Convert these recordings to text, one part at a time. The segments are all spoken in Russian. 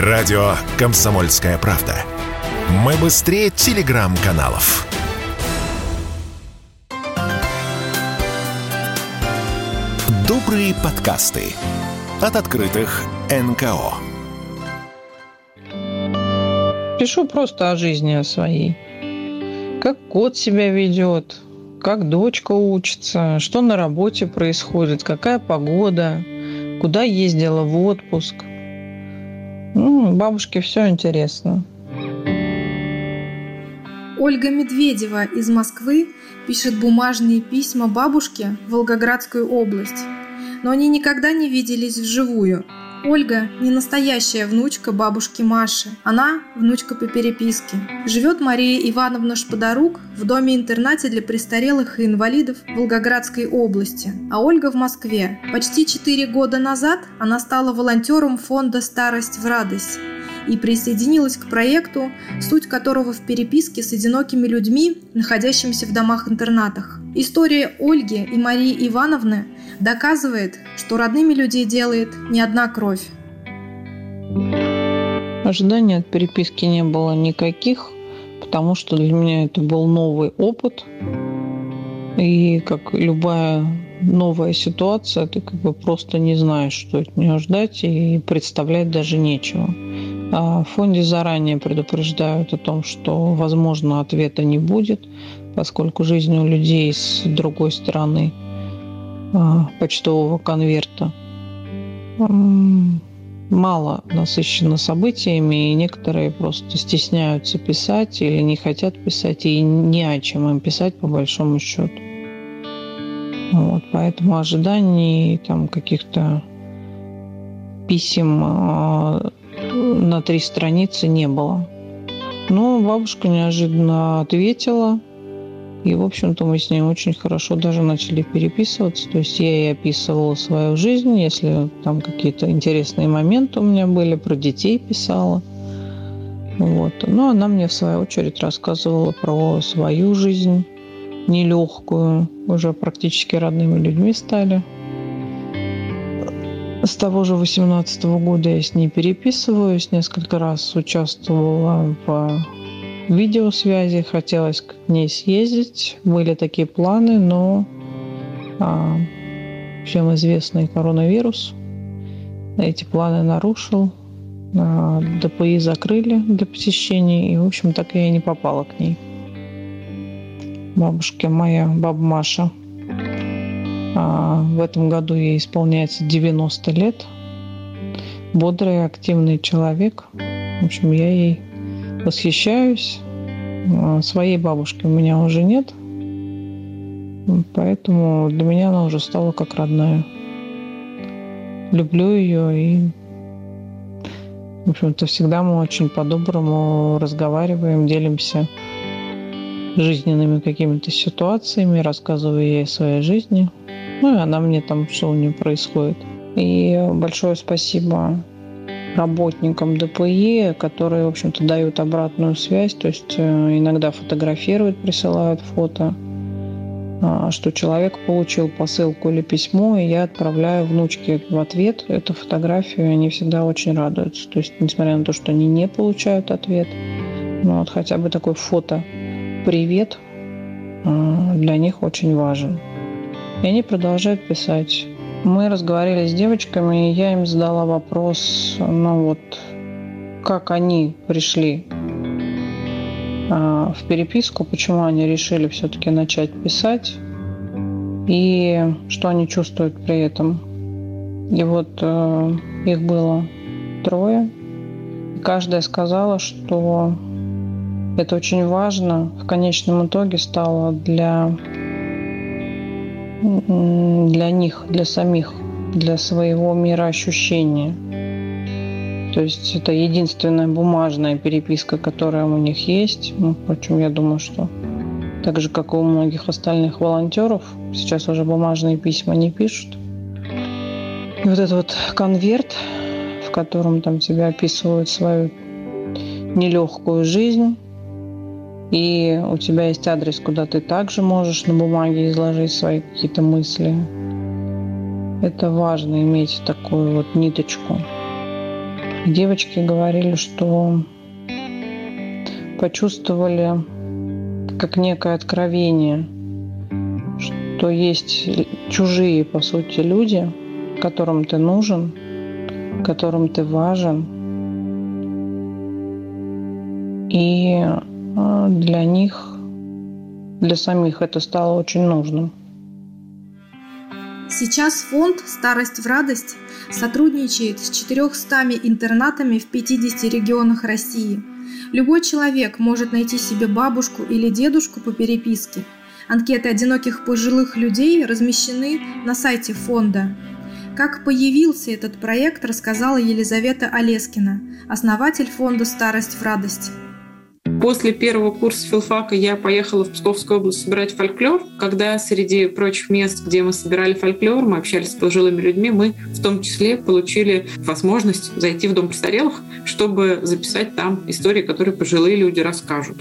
Радио «Комсомольская правда». Мы быстрее телеграм-каналов. Добрые подкасты от открытых НКО. Пишу просто о жизни своей. Как кот себя ведет, как дочка учится, что на работе происходит, какая погода, куда ездила в отпуск. Бабушке все интересно. Ольга Медведева из Москвы пишет бумажные письма бабушке в Волгоградскую область. Но они никогда не виделись вживую. Ольга не настоящая внучка бабушки Маши. Она внучка по переписке. Живет Мария Ивановна Шпадарук в доме-интернате для престарелых и инвалидов Волгоградской области, а Ольга в Москве. Почти 4 года назад она стала волонтером фонда «Старость в радость» и присоединилась к проекту, суть которого в переписке с одинокими людьми, находящимися в домах-интернатах. История Ольги и Марии Ивановны доказывает, что родными людей делает не одна кровь. Ожиданий от переписки не было никаких, потому что для меня это был новый опыт. И как любая новая ситуация, ты просто не знаешь, что от нее ждать, и представлять даже нечего. В фонде заранее предупреждают о том, что, возможно, ответа не будет, поскольку жизнь у людей с другой стороны почтового конверта мало насыщена событиями, и некоторые просто стесняются писать или не хотят писать, и не о чем им писать по большому счету. Поэтому ожиданий каких-то писем на 3 страницы не было. Но бабушка неожиданно ответила. И, в общем-то, мы с ней очень хорошо даже начали переписываться. То есть я ей описывала свою жизнь, если там какие-то интересные моменты у меня были, про детей писала. Но она мне, в свою очередь, рассказывала про свою жизнь нелегкую. Уже практически родными людьми стали. С того же 2018 года я с ней переписываюсь. Несколько раз участвовала в видеосвязи. Хотелось к ней съездить. Были такие планы, но всем известный коронавирус эти планы нарушил. ДПИ закрыли для посещений. И, в общем, так я и не попала к ней. Бабушка моя, баба Маша. В этом году ей исполняется 90 лет. Бодрый, активный человек. В общем, я ей восхищаюсь. Своей бабушки у меня уже нет. Поэтому для меня она уже стала как родная. Люблю ее и, в общем-то, всегда мы очень по-доброму разговариваем, делимся жизненными какими-то ситуациями, рассказываю ей о своей жизни. И она мне что у нее происходит. И большое спасибо работникам ДПИ, которые, в общем-то, дают обратную связь. То есть иногда фотографируют, присылают фото, что человек получил посылку или письмо, и я отправляю внучке в ответ эту фотографию, и они всегда очень радуются. То есть, несмотря на то, что они не получают ответ, хотя бы такое фото «Привет» для них очень важен. И они продолжают писать. Мы разговаривали с девочками, и я им задала вопрос, как они пришли в переписку, почему они решили все-таки начать писать, и что они чувствуют при этом. И их было 3. И каждая сказала, что это очень важно, в конечном итоге стало для них, для самих, для своего мироощущения. То есть это единственная бумажная переписка, которая у них есть. Впрочем, я думаю, что так же, как и у многих остальных волонтеров, сейчас уже бумажные письма не пишут. И этот конверт, в котором тебе описывают свою нелегкую жизнь, и у тебя есть адрес, куда ты также можешь на бумаге изложить свои какие-то мысли. Это важно, иметь такую ниточку. Девочки говорили, что почувствовали как некое откровение, что есть чужие, по сути, люди, которым ты нужен, которым ты важен. И для них, для самих это стало очень нужным. Сейчас фонд «Старость в радость» сотрудничает с 400 интернатами в 50 регионах России. Любой человек может найти себе бабушку или дедушку по переписке. Анкеты одиноких пожилых людей размещены на сайте фонда. Как появился этот проект, рассказала Елизавета Олескина, основатель фонда «Старость в радость». После первого курса филфака я поехала в Псковскую область собирать фольклор. Когда среди прочих мест, где мы собирали фольклор, мы общались с пожилыми людьми, мы в том числе получили возможность зайти в дом престарелых, чтобы записать там истории, которые пожилые люди расскажут.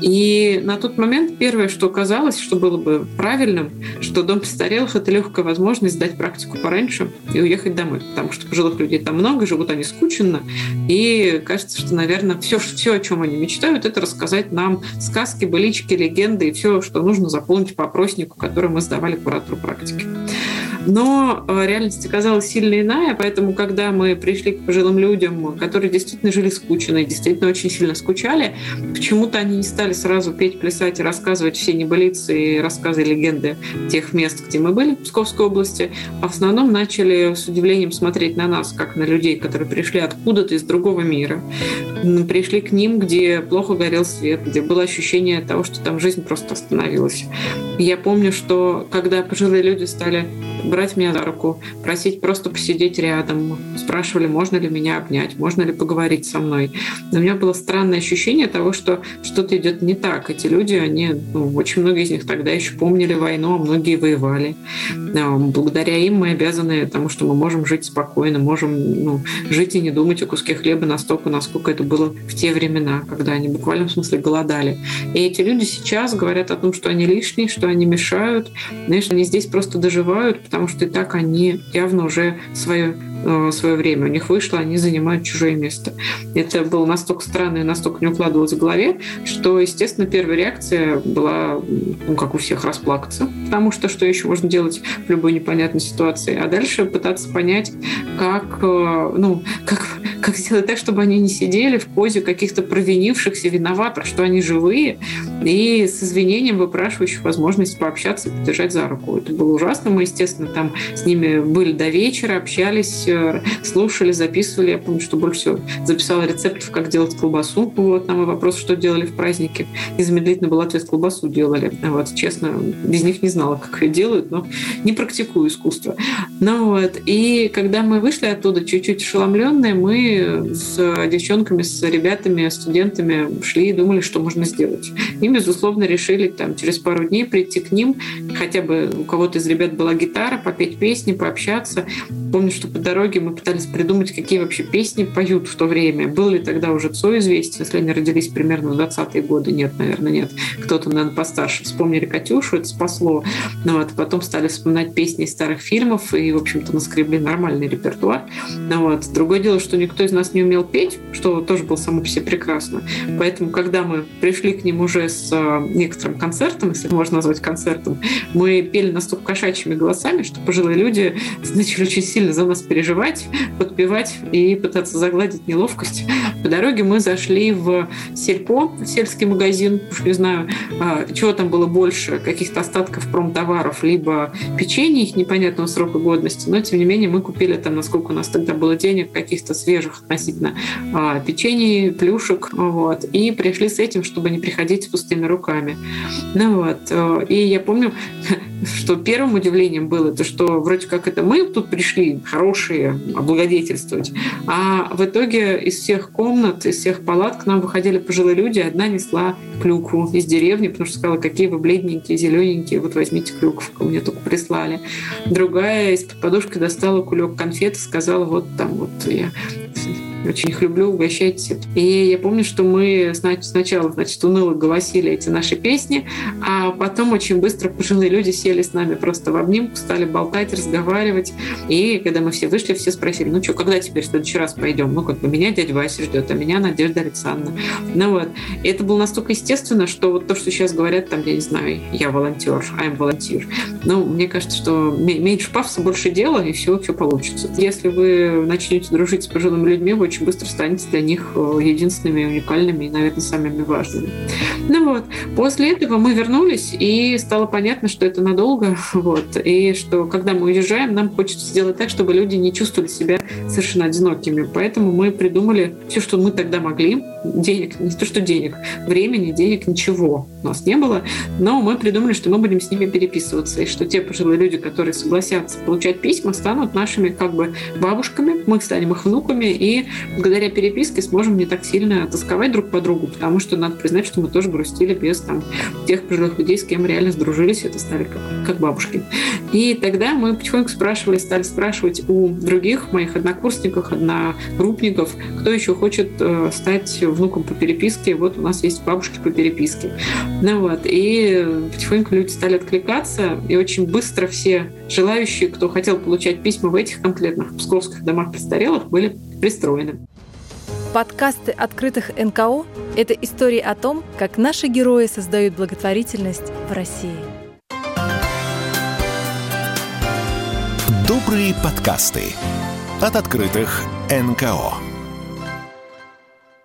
И на тот момент первое, что казалось, что было бы правильным, что дом престарелых — это легкая возможность сдать практику пораньше и уехать домой, потому что пожилых людей там много, живут они скучно, и кажется, что, наверное, все, о чем они мечтают, это рассказать нам сказки, былички, легенды и все, что нужно заполнить по опроснику, который мы сдавали куратору практики. Но реальность оказалась сильно иная, поэтому, когда мы пришли к пожилым людям, которые действительно жили скучно и действительно очень сильно скучали, почему-то они не стали сразу петь, плясать и рассказывать все небылицы и рассказы, легенды тех мест, где мы были в Псковской области, а в основном начали с удивлением смотреть на нас, как на людей, которые пришли откуда-то из другого мира, пришли к ним, где плохо горел свет, где было ощущение того, что там жизнь просто остановилась. Я помню, что когда пожилые люди стали брать меня за руку, просить просто посидеть рядом, спрашивали, можно ли меня обнять, можно ли поговорить со мной. У меня было странное ощущение того, что что-то идет не так. Эти люди, очень многие из них тогда еще помнили войну, а многие воевали. Благодаря им мы обязаны тому, что мы можем жить спокойно, можем жить и не думать о куске хлеба настолько, насколько это было в те времена, когда они в буквальном смысле голодали. И эти люди сейчас говорят о том, что они лишние, что они мешают, что они здесь просто доживают, потому что и так они явно уже свое время у них вышло, они занимают чужое место. Это было настолько странно и настолько не укладывалось в голове, что, естественно, первая реакция была, как у всех, расплакаться, потому что еще можно делать в любой непонятной ситуации, а дальше пытаться понять, как сделать так, чтобы они не сидели в позе каких-то провинившихся, виноватых, что они живые, и с извинением выпрашивающих возможность пообщаться и подержать за руку. Это было ужасно. Мы, естественно, там с ними были до вечера, общались, слушали, записывали. Я помню, что больше всего записала рецептов, как делать колбасу. Там и вопрос, что делали в празднике. Незамедлительно был ответ: колбасу делали. Честно, без них не знала, как ее делают, но не практикую искусство. И когда мы вышли оттуда чуть-чуть ошеломленные, мы с девчонками, с ребятами, студентами шли и думали, что можно сделать. И, безусловно, решили через пару дней прийти к ним. Хотя бы у кого-то из ребят была гитара, попеть песни, пообщаться. Помню, что по дороге мы пытались придумать, какие вообще песни поют в то время. Был ли тогда уже Цой известен, если они родились примерно в 20-е годы? Нет, наверное, нет. Кто-то, наверное, постарше. Вспомнили «Катюшу», это спасло. Потом стали вспоминать песни из старых фильмов и, в общем-то, наскребли нормальный репертуар. Другое дело, что никто из нас не умел петь, что тоже было само по себе прекрасно. Поэтому, когда мы пришли к ним уже с некоторым концертом, если можно назвать концертом, мы пели настолько кошачьими голосами, что пожилые люди начали очень сильно за нас переживать, подпевать и пытаться загладить неловкость. По дороге мы зашли в сельпо, в сельский магазин, уж не знаю, чего там было больше, каких-то остатков промтоваров, либо печенье непонятного срока годности, но тем не менее мы купили там, насколько у нас тогда было денег, каких-то свежих относительно печений, плюшек, и пришли с этим, чтобы не приходить с пустыми руками. И я помню, что первым удивлением было то, что вроде как это мы тут пришли, хорошие, облагодетельствовать, а в итоге из всех комнат, из всех палат к нам выходили пожилые люди, одна несла клюкву из деревни, потому что сказала: какие вы бледненькие, зелененькие, вот возьмите клюкву, мне только прислали. Другая из-под подушки достала кулек конфет и сказала: вот я Очень их люблю, угощайтесь. И я помню, что мы сначала уныло голосили эти наши песни, а потом очень быстро пожилые люди сели с нами просто в обнимку, стали болтать, разговаривать. И когда мы все вышли, все спросили, ну что, когда теперь в следующий раз пойдем? Ну, как бы меня дядя Вася ждет, а меня Надежда Александровна. Ну вот. И это было настолько естественно, что вот то, что сейчас говорят, там, я не знаю, я волонтер, I'm volunteer. Ну, мне кажется, что меньше пафоса, больше дела, и все получится. Если вы начнете дружить с пожилыми людьми, вы очень быстро станете для них единственными, уникальными и, наверное, самыми важными. Ну вот. После этого мы вернулись, и стало понятно, что это надолго. Вот. И что, когда мы уезжаем, нам хочется сделать так, чтобы люди не чувствовали себя совершенно одинокими. Поэтому мы придумали все, что мы тогда могли. Денег, не то что денег, времени, денег, ничего у нас не было. Но мы придумали, что мы будем с ними переписываться, и что те пожилые люди, которые согласятся получать письма, станут нашими как бы бабушками, мы станем их внуками, и благодаря переписке сможем не так сильно тосковать друг по другу, потому что надо признать, что мы тоже грустили без там, тех пожилых людей, с кем реально сдружились, это стали как бабушки. И тогда мы потихоньку стали спрашивать у других моих однокурсников, одногруппников, кто еще хочет стать внуком по переписке. Вот у нас есть бабушки по переписке. Ну вот. И потихоньку люди стали откликаться, и очень быстро все желающие, кто хотел получать письма в этих конкретных псковских домах престарелых, были пристроены. Подкасты открытых НКО – это истории о том, как наши герои создают благотворительность в России. Добрые подкасты от открытых НКО.